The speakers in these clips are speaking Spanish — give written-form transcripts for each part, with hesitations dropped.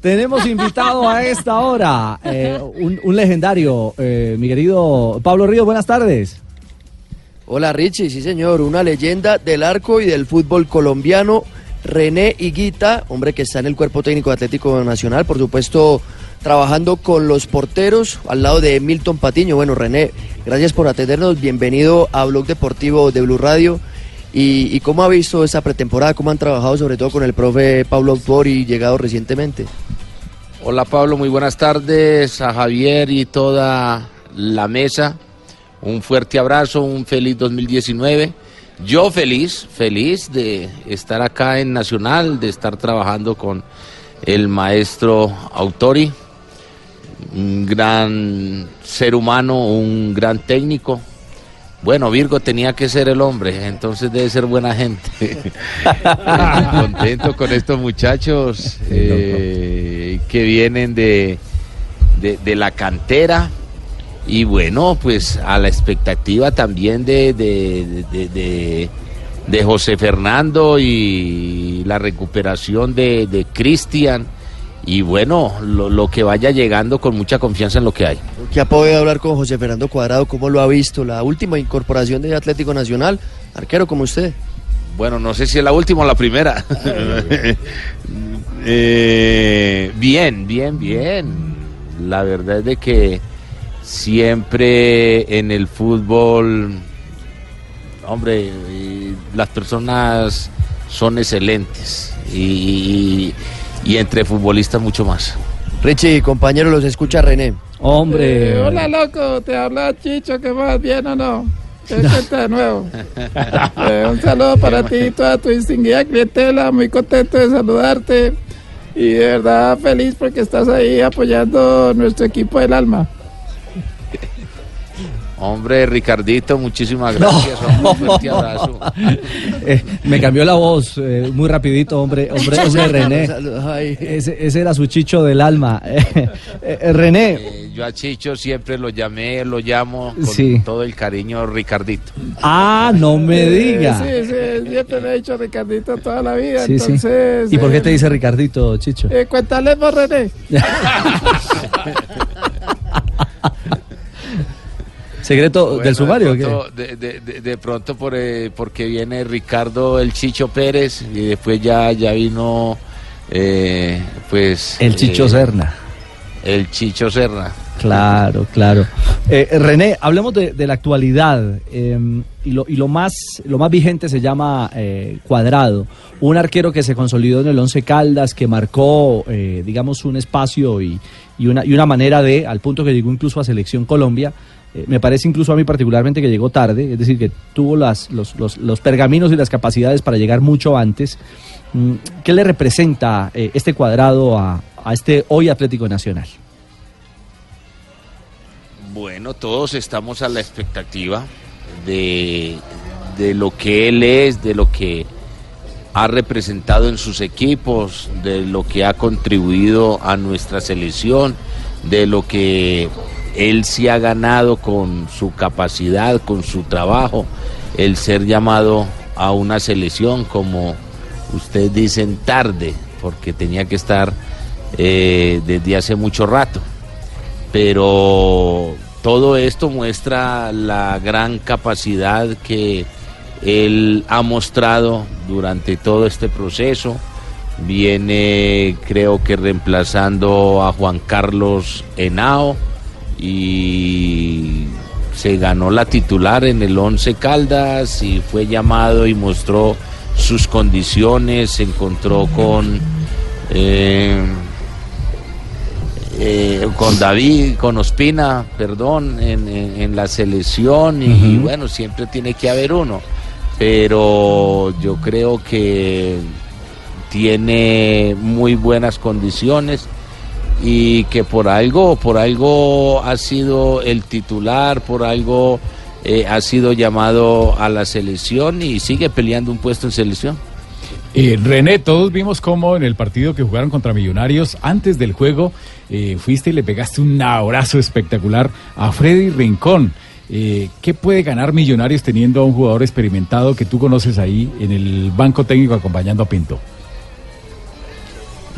Tenemos invitado a esta hora un legendario, mi querido Pablo Ríos. Buenas tardes. Hola, Richie. Sí, señor. Una leyenda del arco y del fútbol colombiano. René Higuita, hombre que está en el cuerpo técnico de Atlético Nacional, por supuesto trabajando con los porteros al lado de Milton Patiño. Bueno, René, gracias por atendernos, bienvenido a Blog Deportivo de Blue Radio. ¿Y cómo ha visto esta pretemporada? ¿Cómo han trabajado sobre todo con el profe Pablo Autori, llegado recientemente? Hola Pablo, muy buenas tardes a Javier y toda la mesa. Un fuerte abrazo, un feliz 2019. Yo feliz de estar acá en Nacional, de estar trabajando con el maestro Autori, un gran ser humano, un gran técnico. Bueno, Virgo tenía que ser el hombre, entonces debe ser buena gente. Contento con estos muchachos que vienen de la cantera. Y bueno, pues a la expectativa también de José Fernando y la recuperación de Cristian. Y bueno, lo que vaya llegando con mucha confianza en lo que hay. ¿Qué ha podido hablar con José Fernando Cuadrado? ¿Cómo lo ha visto? La última incorporación de Atlético Nacional, arquero como usted. Bueno, no sé si es la última o la primera. Bien. La verdad es de que siempre en el fútbol, hombre, las personas son excelentes y entre futbolistas mucho más. Richie, compañero, los escucha René. Hombre. Hola, loco, te habla Chicho, ¿qué más? ¿Bien o no? Te cuenta de nuevo. Un saludo para ti y toda tu distinguida clientela, muy contento de saludarte y de verdad feliz porque estás ahí apoyando nuestro equipo del alma. Hombre, Ricardito, muchísimas gracias. No. Un fuerte abrazo. Me cambió la voz muy rapidito, hombre René. Ese era su Chicho del alma. René. Yo a Chicho siempre lo llamo con todo el cariño, Ricardito. Ah, no me digas. Sí, yo te lo he dicho Ricardito toda la vida. Sí, entonces, sí. ¿Y por qué te dice Ricardito, Chicho? Cuéntale por René. Secreto bueno, del sumario. De pronto porque viene Ricardo el Chicho Pérez y después ya vino pues el Chicho Serna. El Chicho Serna. Claro. René, hablemos de la actualidad y lo más vigente se llama Cuadrado, un arquero que se consolidó en el Once Caldas, que marcó digamos un espacio y una manera de, al punto que llegó incluso a Selección Colombia. Me parece incluso a mí particularmente que llegó tarde, es decir, que tuvo los pergaminos y las capacidades para llegar mucho antes. ¿Qué le representa este Cuadrado a este hoy Atlético Nacional? Bueno, todos estamos a la expectativa de lo que él es, de lo que ha representado en sus equipos, de lo que ha contribuido a nuestra selección, de lo que él sí ha ganado con su capacidad, con su trabajo, el ser llamado a una selección, como ustedes dicen, tarde, porque tenía que estar desde hace mucho rato. Pero todo esto muestra la gran capacidad que él ha mostrado durante todo este proceso. Viene, creo que reemplazando a Juan Carlos Henao, y se ganó la titular en el Once Caldas y fue llamado y mostró sus condiciones, se encontró con David, con Ospina, perdón, en la selección y bueno, siempre tiene que haber uno, pero yo creo que tiene muy buenas condiciones. y que por algo ha sido el titular, por algo ha sido llamado a la selección y sigue peleando un puesto en selección. René, todos vimos cómo en el partido que jugaron contra Millonarios, antes del juego fuiste y le pegaste un abrazo espectacular a Freddy Rincón. ¿Qué puede ganar Millonarios teniendo a un jugador experimentado que tú conoces ahí en el banco técnico acompañando a Pinto?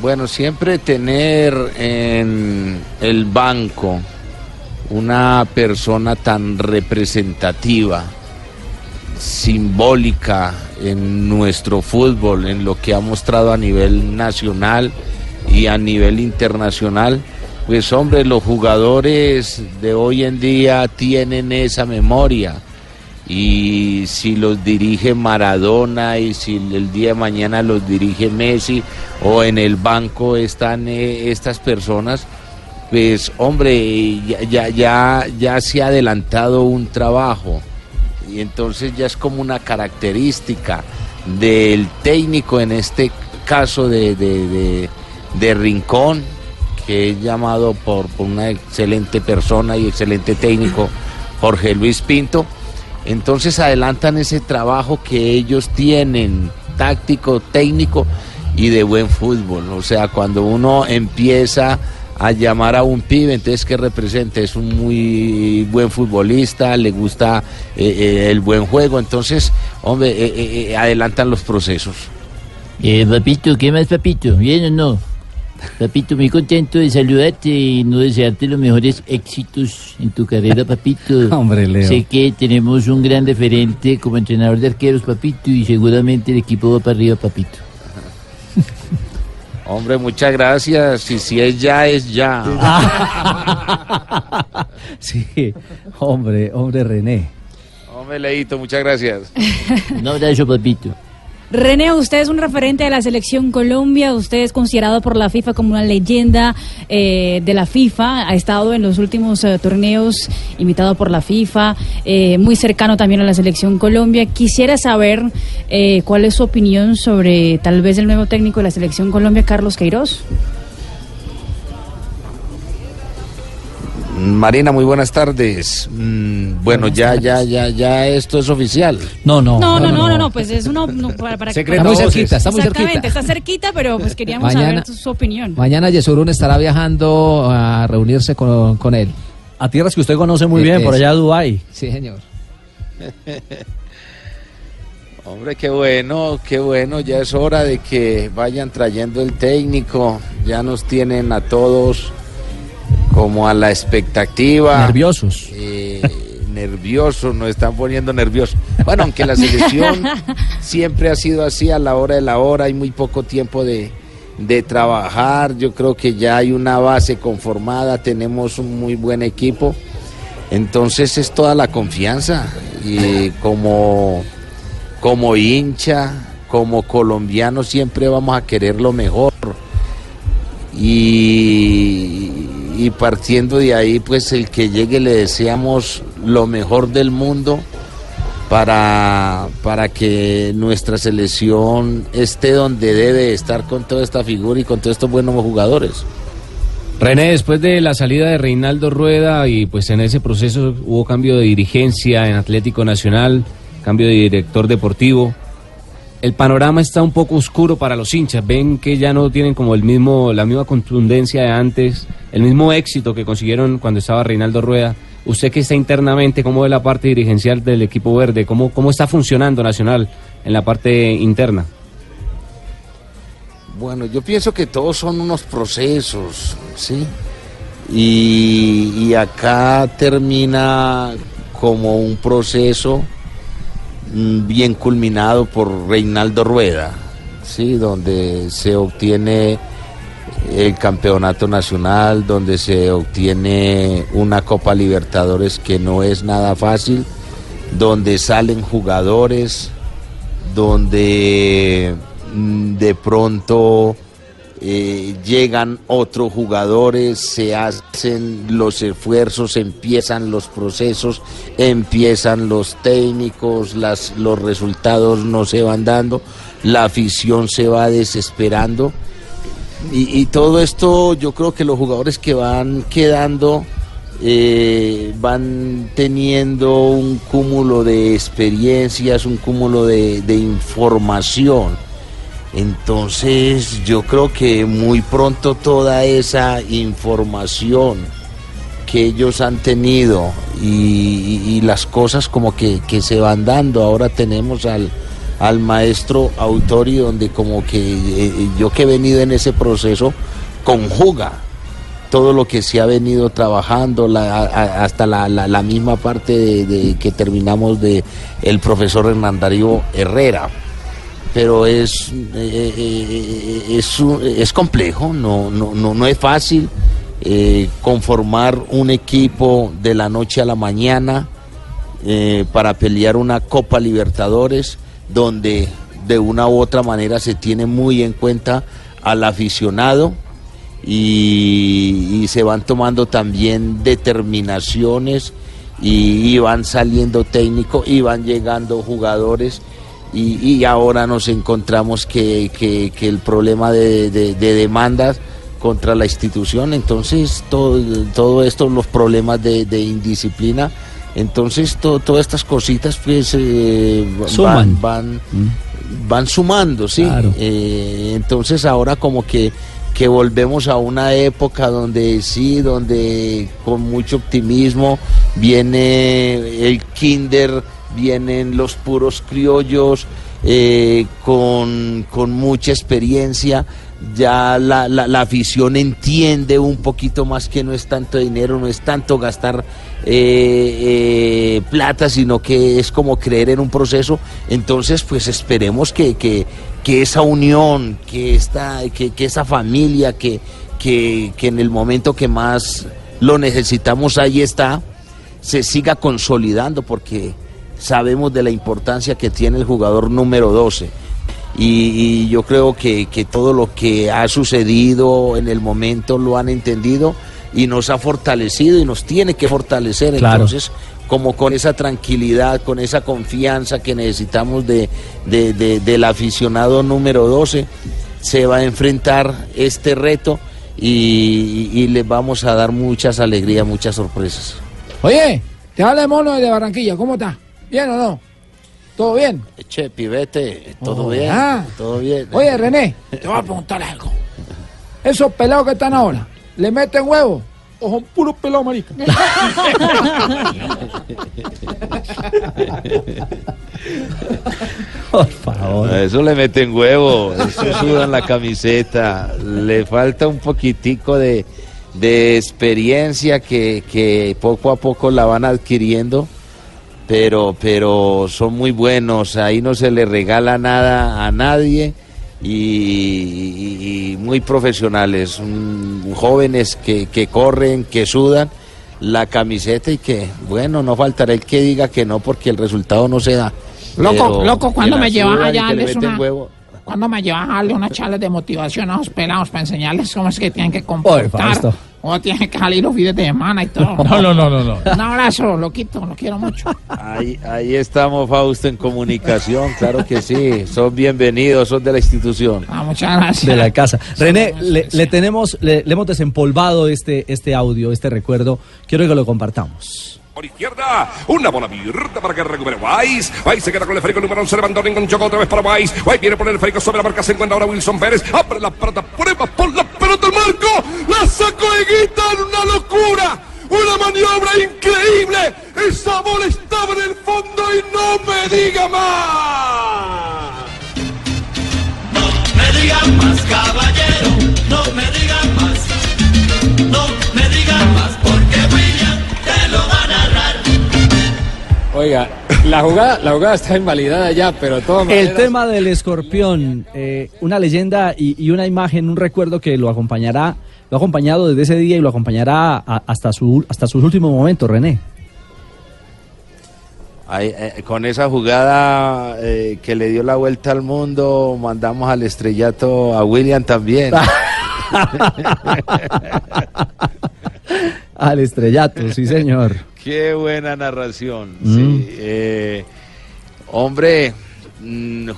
Bueno, siempre tener en el banco una persona tan representativa, simbólica en nuestro fútbol, en lo que ha mostrado a nivel nacional y a nivel internacional. Pues hombre, los jugadores de hoy en día tienen esa memoria, y si los dirige Maradona y si el día de mañana los dirige Messi o en el banco están estas personas, pues hombre, ya se ha adelantado un trabajo y entonces ya es como una característica del técnico, en este caso de Rincón, que es llamado por una excelente persona y excelente técnico, Jorge Luis Pinto. Entonces adelantan ese trabajo que ellos tienen, táctico, técnico y de buen fútbol. O sea, cuando uno empieza a llamar a un pibe, entonces ¿qué representa? Es un muy buen futbolista, le gusta el buen juego. Entonces, hombre, adelantan los procesos. Papito, ¿qué más, papito? ¿Bien o no? Papito, muy contento de saludarte y no desearte los mejores éxitos en tu carrera, papito. Hombre, Leo. Sé que tenemos un gran referente como entrenador de arqueros, papito, y seguramente el equipo va para arriba, papito. Hombre, muchas gracias. Y si es ya, es ya. Sí, hombre, René. Hombre, Leito, muchas gracias. Un abrazo, papito. René, usted es un referente de la selección Colombia, usted es considerado por la FIFA como una leyenda de la FIFA, ha estado en los últimos torneos invitado por la FIFA, muy cercano también a la selección Colombia. Quisiera saber cuál es su opinión sobre tal vez el nuevo técnico de la selección Colombia, Carlos Queiroz. Marina, muy buenas tardes. Bueno, ya esto es oficial. No, pues es una... Secreto, está muy cerquita. Exactamente, está cerquita, pero pues queríamos saber su opinión. Mañana Jesurún estará viajando a reunirse con él. A tierras que usted conoce muy bien, por allá a Dubái. Sí, señor. Hombre, qué bueno, ya es hora de que vayan trayendo el técnico, ya nos tienen a todos... como a la expectativa. Nerviosos. Nerviosos, nos están poniendo nerviosos. Bueno, aunque la selección siempre ha sido así, a la hora de la hora, hay muy poco tiempo de trabajar. Yo creo que ya hay una base conformada, tenemos un muy buen equipo. Entonces es toda la confianza. Y como hincha, como colombiano, siempre vamos a querer lo mejor. Y partiendo de ahí, pues el que llegue le deseamos lo mejor del mundo para que nuestra selección esté donde debe estar con toda esta figura y con todos estos buenos jugadores. René, después de la salida de Reinaldo Rueda y pues en ese proceso hubo cambio de dirigencia en Atlético Nacional, cambio de director deportivo. El panorama está un poco oscuro para los hinchas, ven que ya no tienen como la misma contundencia de antes, el mismo éxito que consiguieron cuando estaba Reinaldo Rueda. Usted que está internamente, ¿cómo ve la parte dirigencial del equipo verde? ¿Cómo está funcionando Nacional en la parte interna? Bueno, yo pienso que todos son unos procesos, ¿sí? Y acá termina como un proceso... bien culminado por Reinaldo Rueda, ¿sí? Donde se obtiene el campeonato nacional, donde se obtiene una Copa Libertadores que no es nada fácil, donde salen jugadores, donde de pronto llegan otros jugadores, se hacen los esfuerzos, empiezan los procesos, empiezan los técnicos, los resultados no se van dando, la afición se va desesperando Y todo esto, yo creo que los jugadores que van quedando van teniendo un cúmulo de experiencias, un cúmulo de información. Entonces, yo creo que muy pronto toda esa información que ellos han tenido y las cosas como que se van dando. Ahora tenemos al maestro Autori, donde como que yo que he venido en ese proceso, conjuga todo lo que se ha venido trabajando, hasta la misma parte de que terminamos de el profesor Hernán Darío Herrera. Pero es complejo, no es fácil conformar un equipo de la noche a la mañana para pelear una Copa Libertadores, donde de una u otra manera se tiene muy en cuenta al aficionado y se van tomando también determinaciones y van saliendo técnicos y van llegando jugadores. Y ahora nos encontramos que el problema de demandas contra la institución, entonces todo esto, los problemas de indisciplina, entonces todas estas cositas pues van sumando, sí. Claro. Entonces ahora como que volvemos a una época donde con mucho optimismo viene el kinder. Vienen los puros criollos con mucha experiencia. Ya la afición entiende un poquito más que no es tanto dinero, no es tanto gastar plata, sino que es como creer en un proceso. Entonces pues esperemos que esa unión, que esa familia que en el momento que más lo necesitamos ahí está, se siga consolidando, porque sabemos de la importancia que tiene el jugador número 12 y yo creo que todo lo que ha sucedido en el momento lo han entendido y nos ha fortalecido y nos tiene que fortalecer. Claro. Entonces como con esa tranquilidad, con esa confianza que necesitamos del aficionado número 12, se va a enfrentar este reto y les vamos a dar muchas alegrías, muchas sorpresas. Oye, te habla el mono de Barranquilla, ¿cómo está? ¿Bien o no? ¿Todo bien? Che, pibete, todo bien. Ah. Todo bien. Oye, René, te voy a preguntar algo. Esos pelados que están ahora, ¿le meten huevo? ¿O son puros pelados, marica? Por favor. A eso le meten huevo, eso sudan la camiseta, le falta un poquitico de experiencia que poco a poco la van adquiriendo. Pero son muy buenos, ahí no se le regala nada a nadie y muy profesionales, jóvenes que corren, que sudan la camiseta y que, bueno, no faltará el que diga que no porque el resultado no se da. Loco, cuando me llevas allá es una... Cuando me llevas a darle unas charlas de motivación a los pelados para enseñarles cómo es que tienen que comportar, cómo tienen que salir los fines de semana y todo. No. Un abrazo, loquito, lo quiero mucho. Ahí estamos, Fausto, en comunicación, claro que sí. Son bienvenidos, son de la institución. Muchas gracias. De la casa. René, le hemos desempolvado este audio, este recuerdo. Quiero que lo compartamos. Por izquierda, una bola abierta para que recupere Weiss. Weiss se queda con el férico número 11, Levandón con Choco otra vez para Weiss. Weiss viene por el férico sobre la marca, se encuentra ahora Wilson Pérez. Abre la pelota, prueba por la pelota el marco. La sacó Higuita en una locura. Una maniobra increíble. Esa bola estaba en el fondo y no me diga más. No me diga más, caballero. No me diga más. No me diga más, porque William te lo va a narrar. Oiga, la jugada está invalidada ya, pero todo. El tema del escorpión, una leyenda y una imagen, un recuerdo que lo acompañará, lo ha acompañado desde ese día y lo acompañará hasta sus últimos momentos, René. Con esa jugada que le dio la vuelta al mundo, mandamos al estrellato a William también. Al estrellato, sí señor. Qué buena narración. Sí. Hombre,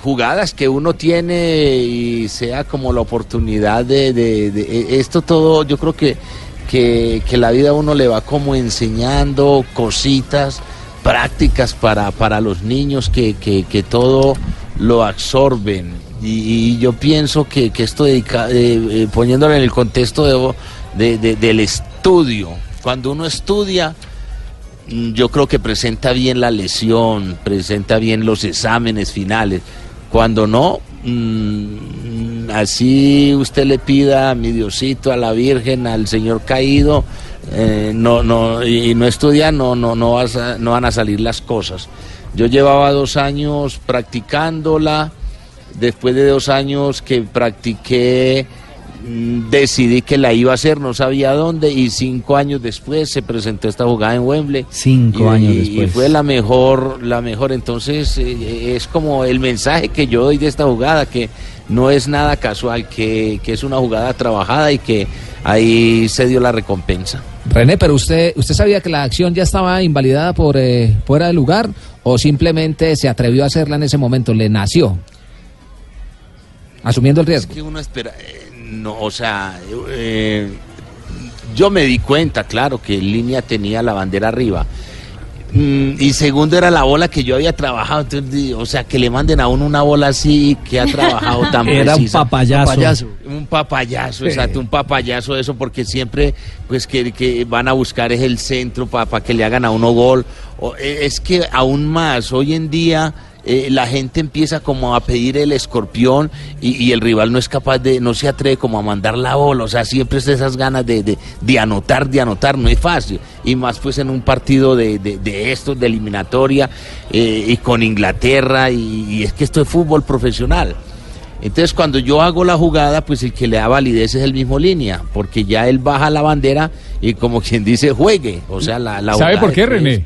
jugadas que uno tiene y sea como la oportunidad de esto todo. Yo creo que la vida a uno le va como enseñando cositas, prácticas para los niños que todo lo absorben. Y yo pienso que esto poniéndolo en el contexto del estudio, cuando uno estudia, yo creo que presenta bien la lesión, presenta bien los exámenes finales. Cuando no, así usted le pida a mi Diosito, a la Virgen, al Señor caído, no estudia, no van a salir las cosas. Yo llevaba 2 años practicándola. Después de 2 años que practiqué, decidí que la iba a hacer, no sabía dónde, y 5 años después se presentó esta jugada en Wembley. 5 años después. Y fue la mejor. Entonces es como el mensaje que yo doy de esta jugada, que no es nada casual, que es una jugada trabajada y que ahí se dio la recompensa. René, pero usted sabía que la acción ya estaba invalidada por fuera de lugar, ¿o simplemente se atrevió a hacerla en ese momento, le nació, asumiendo el riesgo? Es que uno espera... yo me di cuenta, claro, que en línea tenía la bandera arriba, y segundo, era la bola que yo había trabajado. Entonces, o sea, que le manden a uno una bola así que ha trabajado tan precisa. Era un papayazo. Un papayazo, sí. Exacto, un papayazo eso, porque siempre pues que van a buscar es el centro para que le hagan a uno gol. Es que aún más, hoy en día... la gente empieza como a pedir el escorpión y el rival no es capaz de, no se atreve como a mandar la bola. O sea, siempre es esas ganas de anotar, no es fácil. Y más pues en un partido de estos, de eliminatoria, y con Inglaterra, y es que esto es fútbol profesional. Entonces cuando yo hago la jugada, pues el que le da validez es el mismo línea, porque ya él baja la bandera y como quien dice, juegue. O sea, la ¿sabe por qué, René?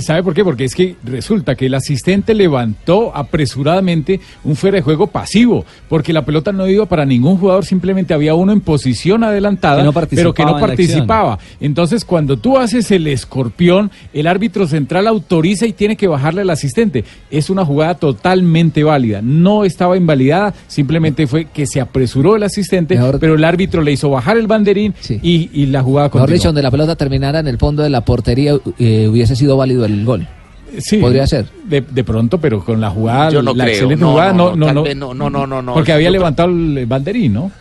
¿Sabe por qué? Porque es que resulta que el asistente levantó apresuradamente un fuera de juego pasivo, porque la pelota no iba para ningún jugador, simplemente había uno en posición adelantada, pero que no participaba. Entonces, cuando tú haces el escorpión, el árbitro central autoriza y tiene que bajarle al asistente. Es una jugada totalmente válida, no estaba invalidada, simplemente fue que se apresuró el asistente, pero el árbitro le hizo bajar el banderín, sí. y la jugada continuó. Mejor dicho, donde la pelota terminara en el fondo de la portería, hubiese sido válido el gol. Sí, podría ser. De pronto, pero con la jugada, yo no la creo. Excelente jugada, no. Porque había levantado el banderín, ¿no?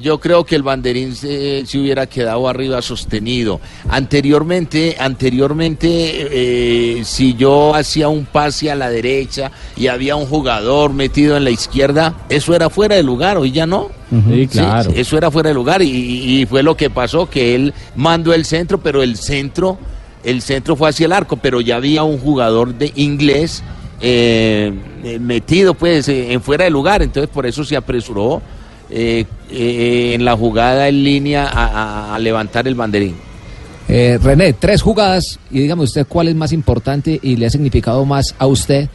Yo creo que el banderín se hubiera quedado arriba sostenido. Anteriormente, si yo hacía un pase a la derecha y había un jugador metido en la izquierda, eso era fuera de lugar, hoy ya no. Sí, claro. Sí, eso era fuera de lugar y fue lo que pasó, que él mandó el centro, pero el centro fue hacia el arco, pero ya había un jugador de inglés metido pues en fuera de lugar, entonces por eso se apresuró. En la jugada en línea a levantar el banderín. René, 3 jugadas, y dígame usted cuál es más importante y le ha significado más a usted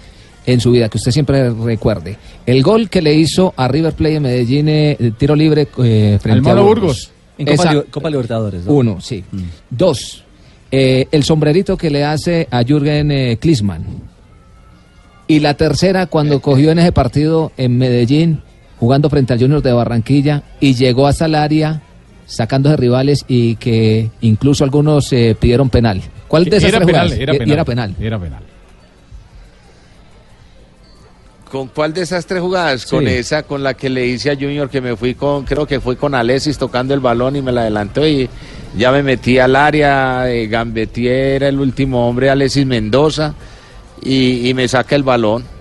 en su vida, que usted siempre recuerde. El gol que le hizo a River Plate en Medellín, tiro libre frente al Mono Burgos en Copa Libertadores, ¿no? 1, sí. 2, el sombrerito que le hace a Jürgen Klinsmann, y la tercera cuando cogió en ese partido en Medellín jugando frente al Junior de Barranquilla y llegó hasta el área sacando de rivales y que incluso algunos pidieron penal. ¿Cuál de esas era 3 jugadas? Era penal. ¿Con cuál de esas 3 jugadas? Sí. Con esa, con la que le hice a Junior, que me fui creo que fue con Alexis tocando el balón y me la adelantó y ya me metí al área. Gambetti era el último hombre, Alexis Mendoza, y me saca el balón.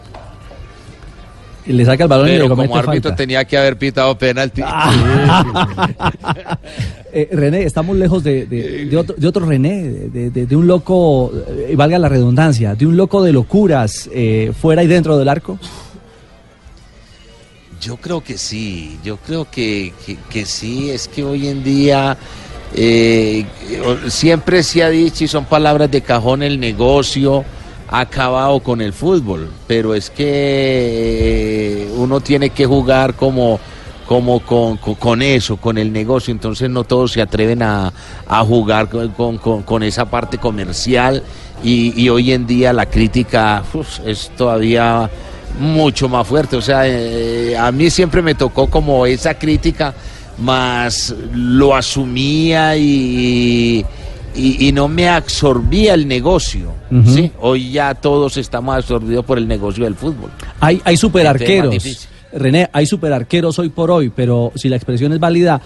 Y le saca el balón, pero y le comete como árbitro falta. Tenía que haber pitado penalti. René, estamos lejos de otro René, de un loco, valga la redundancia, de un loco de locuras fuera y dentro del arco. Yo creo que sí, yo creo que sí. Es que hoy en día siempre se ha dicho, y son palabras de cajón, el negocio ha acabado con el fútbol, pero es que uno tiene que jugar como como con eso, con el negocio. Entonces no todos se atreven a jugar con esa parte comercial, y hoy en día la crítica es todavía mucho más fuerte. O sea, a mí siempre me tocó como esa crítica, más lo asumía y no me absorbía el negocio. Uh-huh. ¿Sí? Hoy ya todos estamos absorbidos por el negocio del fútbol. Hay superarqueros, René, hay superarqueros hoy por hoy, pero si la expresión es válida,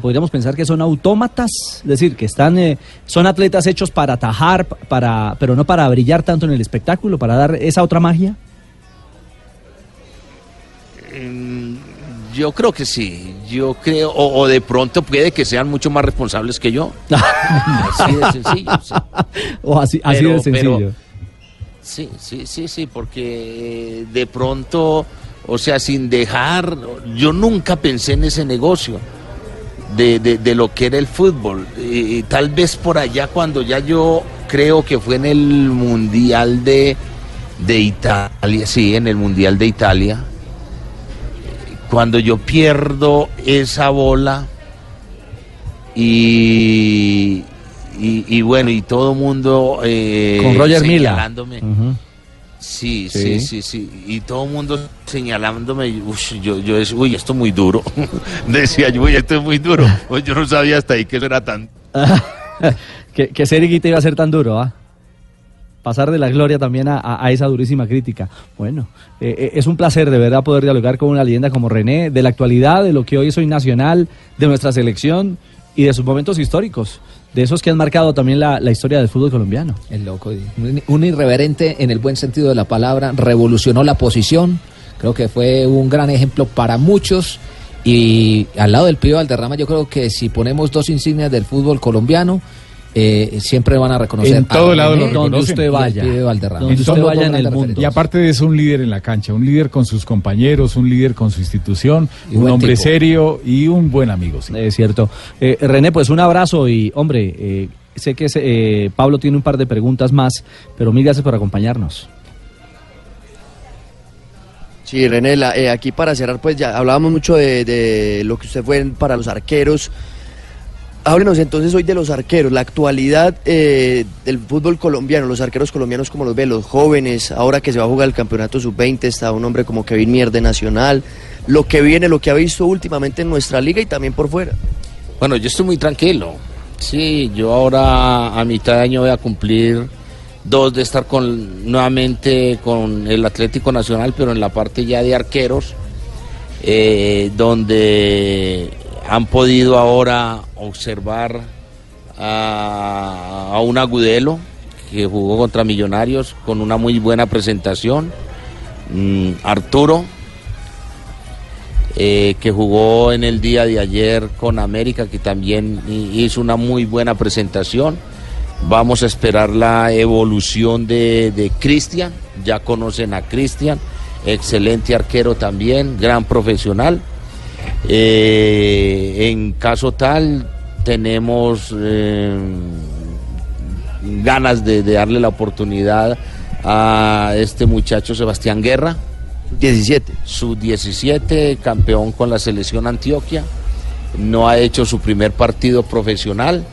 podríamos pensar que son autómatas, es decir, que están son atletas hechos para atajar, pero no para brillar tanto en el espectáculo, para dar esa otra magia. Yo creo que sí, yo creo, o de pronto puede que sean mucho más responsables que yo. Así de sencillo. Sí. O así de sencillo. Pero, sí, porque de pronto, o sea, sin dejar, yo nunca pensé en ese negocio de lo que era el fútbol. Y tal vez por allá, cuando ya yo creo que fue en el Mundial de Italia, sí, en el Mundial de Italia, cuando yo pierdo esa bola y bueno, y todo el mundo con Roger señalándome. Uh-huh. Sí, y todo el mundo señalándome, yo decía, uy, esto es muy duro. Decía yo, uy, esto es muy duro. Yo no sabía hasta ahí que eso era tan... que ser Higuita iba a ser tan duro, ¿ah? Pasar de la gloria también a esa durísima crítica. Bueno, es un placer de verdad poder dialogar con una leyenda como René, de la actualidad, de lo que hoy es hoy nacional, de nuestra selección y de sus momentos históricos, de esos que han marcado también la historia del fútbol colombiano. El loco, un irreverente en el buen sentido de la palabra, revolucionó la posición, creo que fue un gran ejemplo para muchos, y al lado del Pibe Valderrama yo creo que si ponemos dos insignias del fútbol colombiano, siempre van a reconocer. En todo lado lo reconocen. Donde usted vaya. Donde usted vaya en el mundo. Y aparte de eso, un líder en la cancha, un líder con sus compañeros, un líder con su institución, un hombre serio y un buen amigo. Sí. Es cierto. René, pues un abrazo y, hombre, sé que Pablo tiene un par de preguntas más, pero mil gracias por acompañarnos. Sí, René, aquí para cerrar, pues ya hablábamos mucho de lo que usted fue para los arqueros. Háblenos entonces hoy de los arqueros, la actualidad del fútbol colombiano, los arqueros colombianos, como los ve, los jóvenes, ahora que se va a jugar el campeonato sub-20, está un hombre como Kevin Mier de Nacional, lo que viene, lo que ha visto últimamente en nuestra liga y también por fuera. Bueno, yo estoy muy tranquilo, sí, yo ahora a mitad de año voy a cumplir 2 de estar nuevamente con el Atlético Nacional, pero en la parte ya de arqueros, donde... han podido ahora observar a un Agudelo que jugó contra Millonarios con una muy buena presentación, Arturo que jugó en el día de ayer con América, que también hizo una muy buena presentación. Vamos a esperar la evolución de Cristian, ya conocen a Cristian, excelente arquero también, gran profesional. En caso tal, tenemos ganas de darle la oportunidad a este muchacho Sebastián Guerra, sub-17, campeón con la selección Antioquia, no ha hecho su primer partido profesional,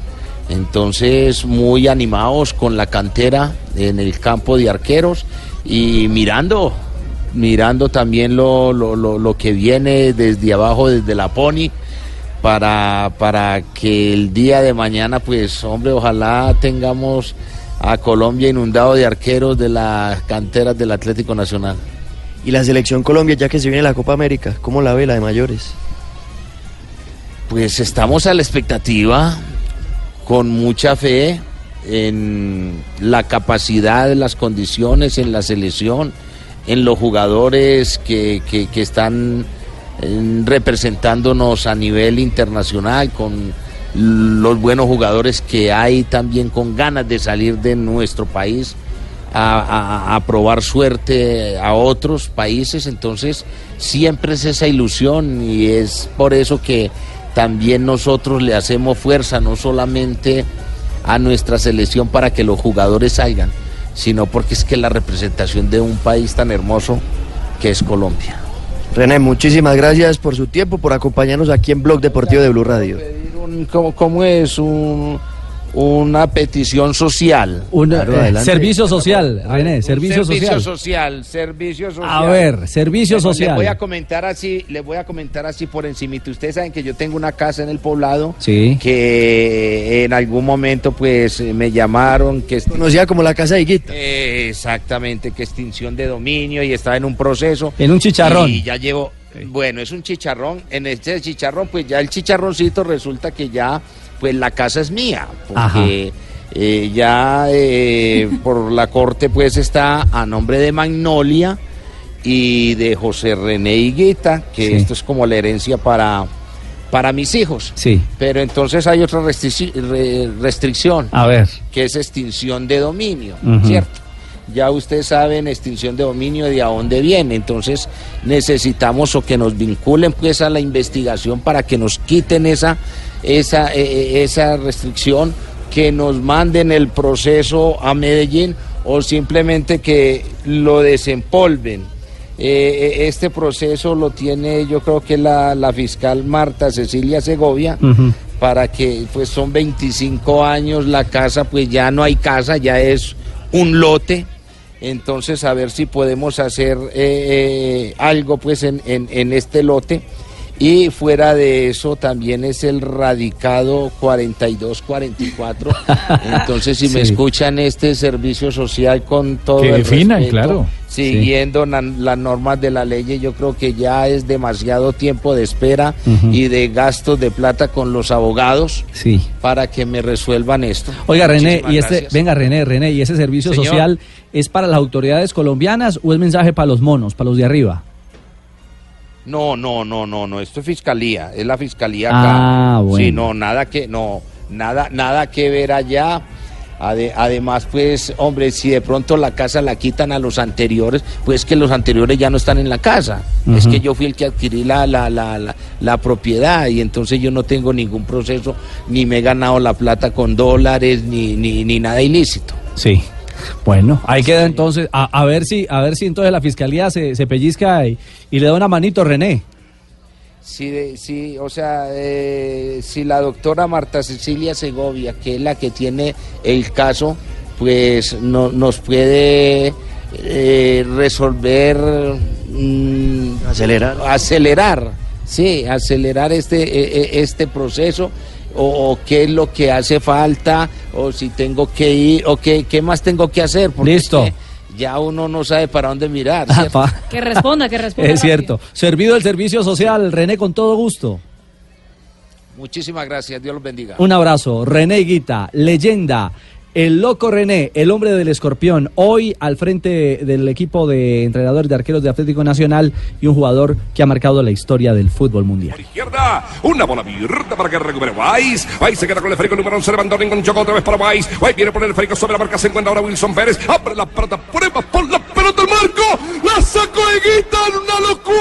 entonces muy animados con la cantera en el campo de arqueros y mirando también lo que viene desde abajo, desde la Pony, para que el día de mañana, pues hombre, ojalá tengamos a Colombia inundado de arqueros de las canteras del Atlético Nacional. Y la selección Colombia, ya que se viene la Copa América, ¿cómo la ve la de mayores? Pues estamos a la expectativa, con mucha fe en la capacidad, en las condiciones, en la selección, en los jugadores que están representándonos a nivel internacional, con los buenos jugadores que hay, también con ganas de salir de nuestro país a probar suerte a otros países. Entonces siempre es esa ilusión y es por eso que también nosotros le hacemos fuerza, no solamente a nuestra selección para que los jugadores salgan, sino porque es que la representación de un país tan hermoso que es Colombia. René, muchísimas gracias por su tiempo, por acompañarnos aquí en Blog Deportivo de Blue Radio. ¿Cómo es? Una petición social. Servicio social, René, servicio social. A ver, servicio social. Les voy a comentar así por encimita. Ustedes saben que yo tengo una casa en el poblado, sí, que en algún momento pues me llamaron que conocía como la casa de Higuita. Exactamente, que extinción de dominio y estaba en un proceso. En un chicharrón. Y ya llevo, bueno, es un chicharrón, en este chicharrón pues ya el chicharroncito resulta que ya pues la casa es mía, porque por la corte pues está a nombre de Magnolia y de José René Higuita, que sí, esto es como la herencia para mis hijos. Sí. Pero entonces hay otra restricción, a ver, que es extinción de dominio, uh-huh, ¿cierto? Ya ustedes saben, extinción de dominio, de a dónde viene. Entonces necesitamos o que nos vinculen pues a la investigación para que nos quiten esa restricción, que nos manden el proceso a Medellín o simplemente que lo desempolven. Este proceso lo tiene, yo creo que la fiscal Marta Cecilia Segovia, uh-huh, para que pues son 25 años la casa, pues ya no hay casa, ya es un lote. Entonces a ver si podemos hacer algo pues en este lote. Y fuera de eso también es el radicado 4244. Entonces si sí, me escuchan este servicio social con todo que el definan, respeto, claro, siguiendo sí, las normas de la ley, yo creo que ya es demasiado tiempo de espera, uh-huh, y de gastos de plata con los abogados, sí, para que me resuelvan esto. Oiga, muchísimas René, y este, gracias. Venga, René, ¿y ese servicio, señor, social es para las autoridades colombianas o es mensaje para los monos, para los de arriba? No, esto es fiscalía, es la fiscalía acá. Ah, bueno. Sí, nada que ver allá. Además, pues, hombre, si de pronto la casa la quitan a los anteriores, pues que los anteriores ya no están en la casa. Uh-huh. Es que yo fui el que adquirí la propiedad y entonces yo no tengo ningún proceso, ni me he ganado la plata con dólares, ni nada ilícito. Sí. Bueno, ahí queda entonces, a ver si entonces la fiscalía se pellizca y le da una manito, René. Sí, o sea, si la doctora Marta Cecilia Segovia, que es la que tiene el caso, pues nos puede resolver, acelerar este proceso. O qué es lo que hace falta, o si tengo que ir, o qué más tengo que hacer. Porque listo. Ya uno no sabe para dónde mirar. Que responda. Es cierto. Servido el servicio social, René, con todo gusto. Muchísimas gracias, Dios los bendiga. Un abrazo. René Higuita, leyenda. El loco René, el hombre del escorpión, hoy al frente del equipo de entrenadores de arqueros de Atlético Nacional y un jugador que ha marcado la historia del fútbol mundial. Por izquierda, una bola abierta para que recupere Weiss. Weiss se queda con el esférico número 11, levantó Rincón, chocó otra vez para Weiss. Weiss viene por el esférico sobre la marca, se encuentra ahora Wilson Pérez. Abre la pelota, prueba por la pelota, el marco. La sacó Higuita en una locura.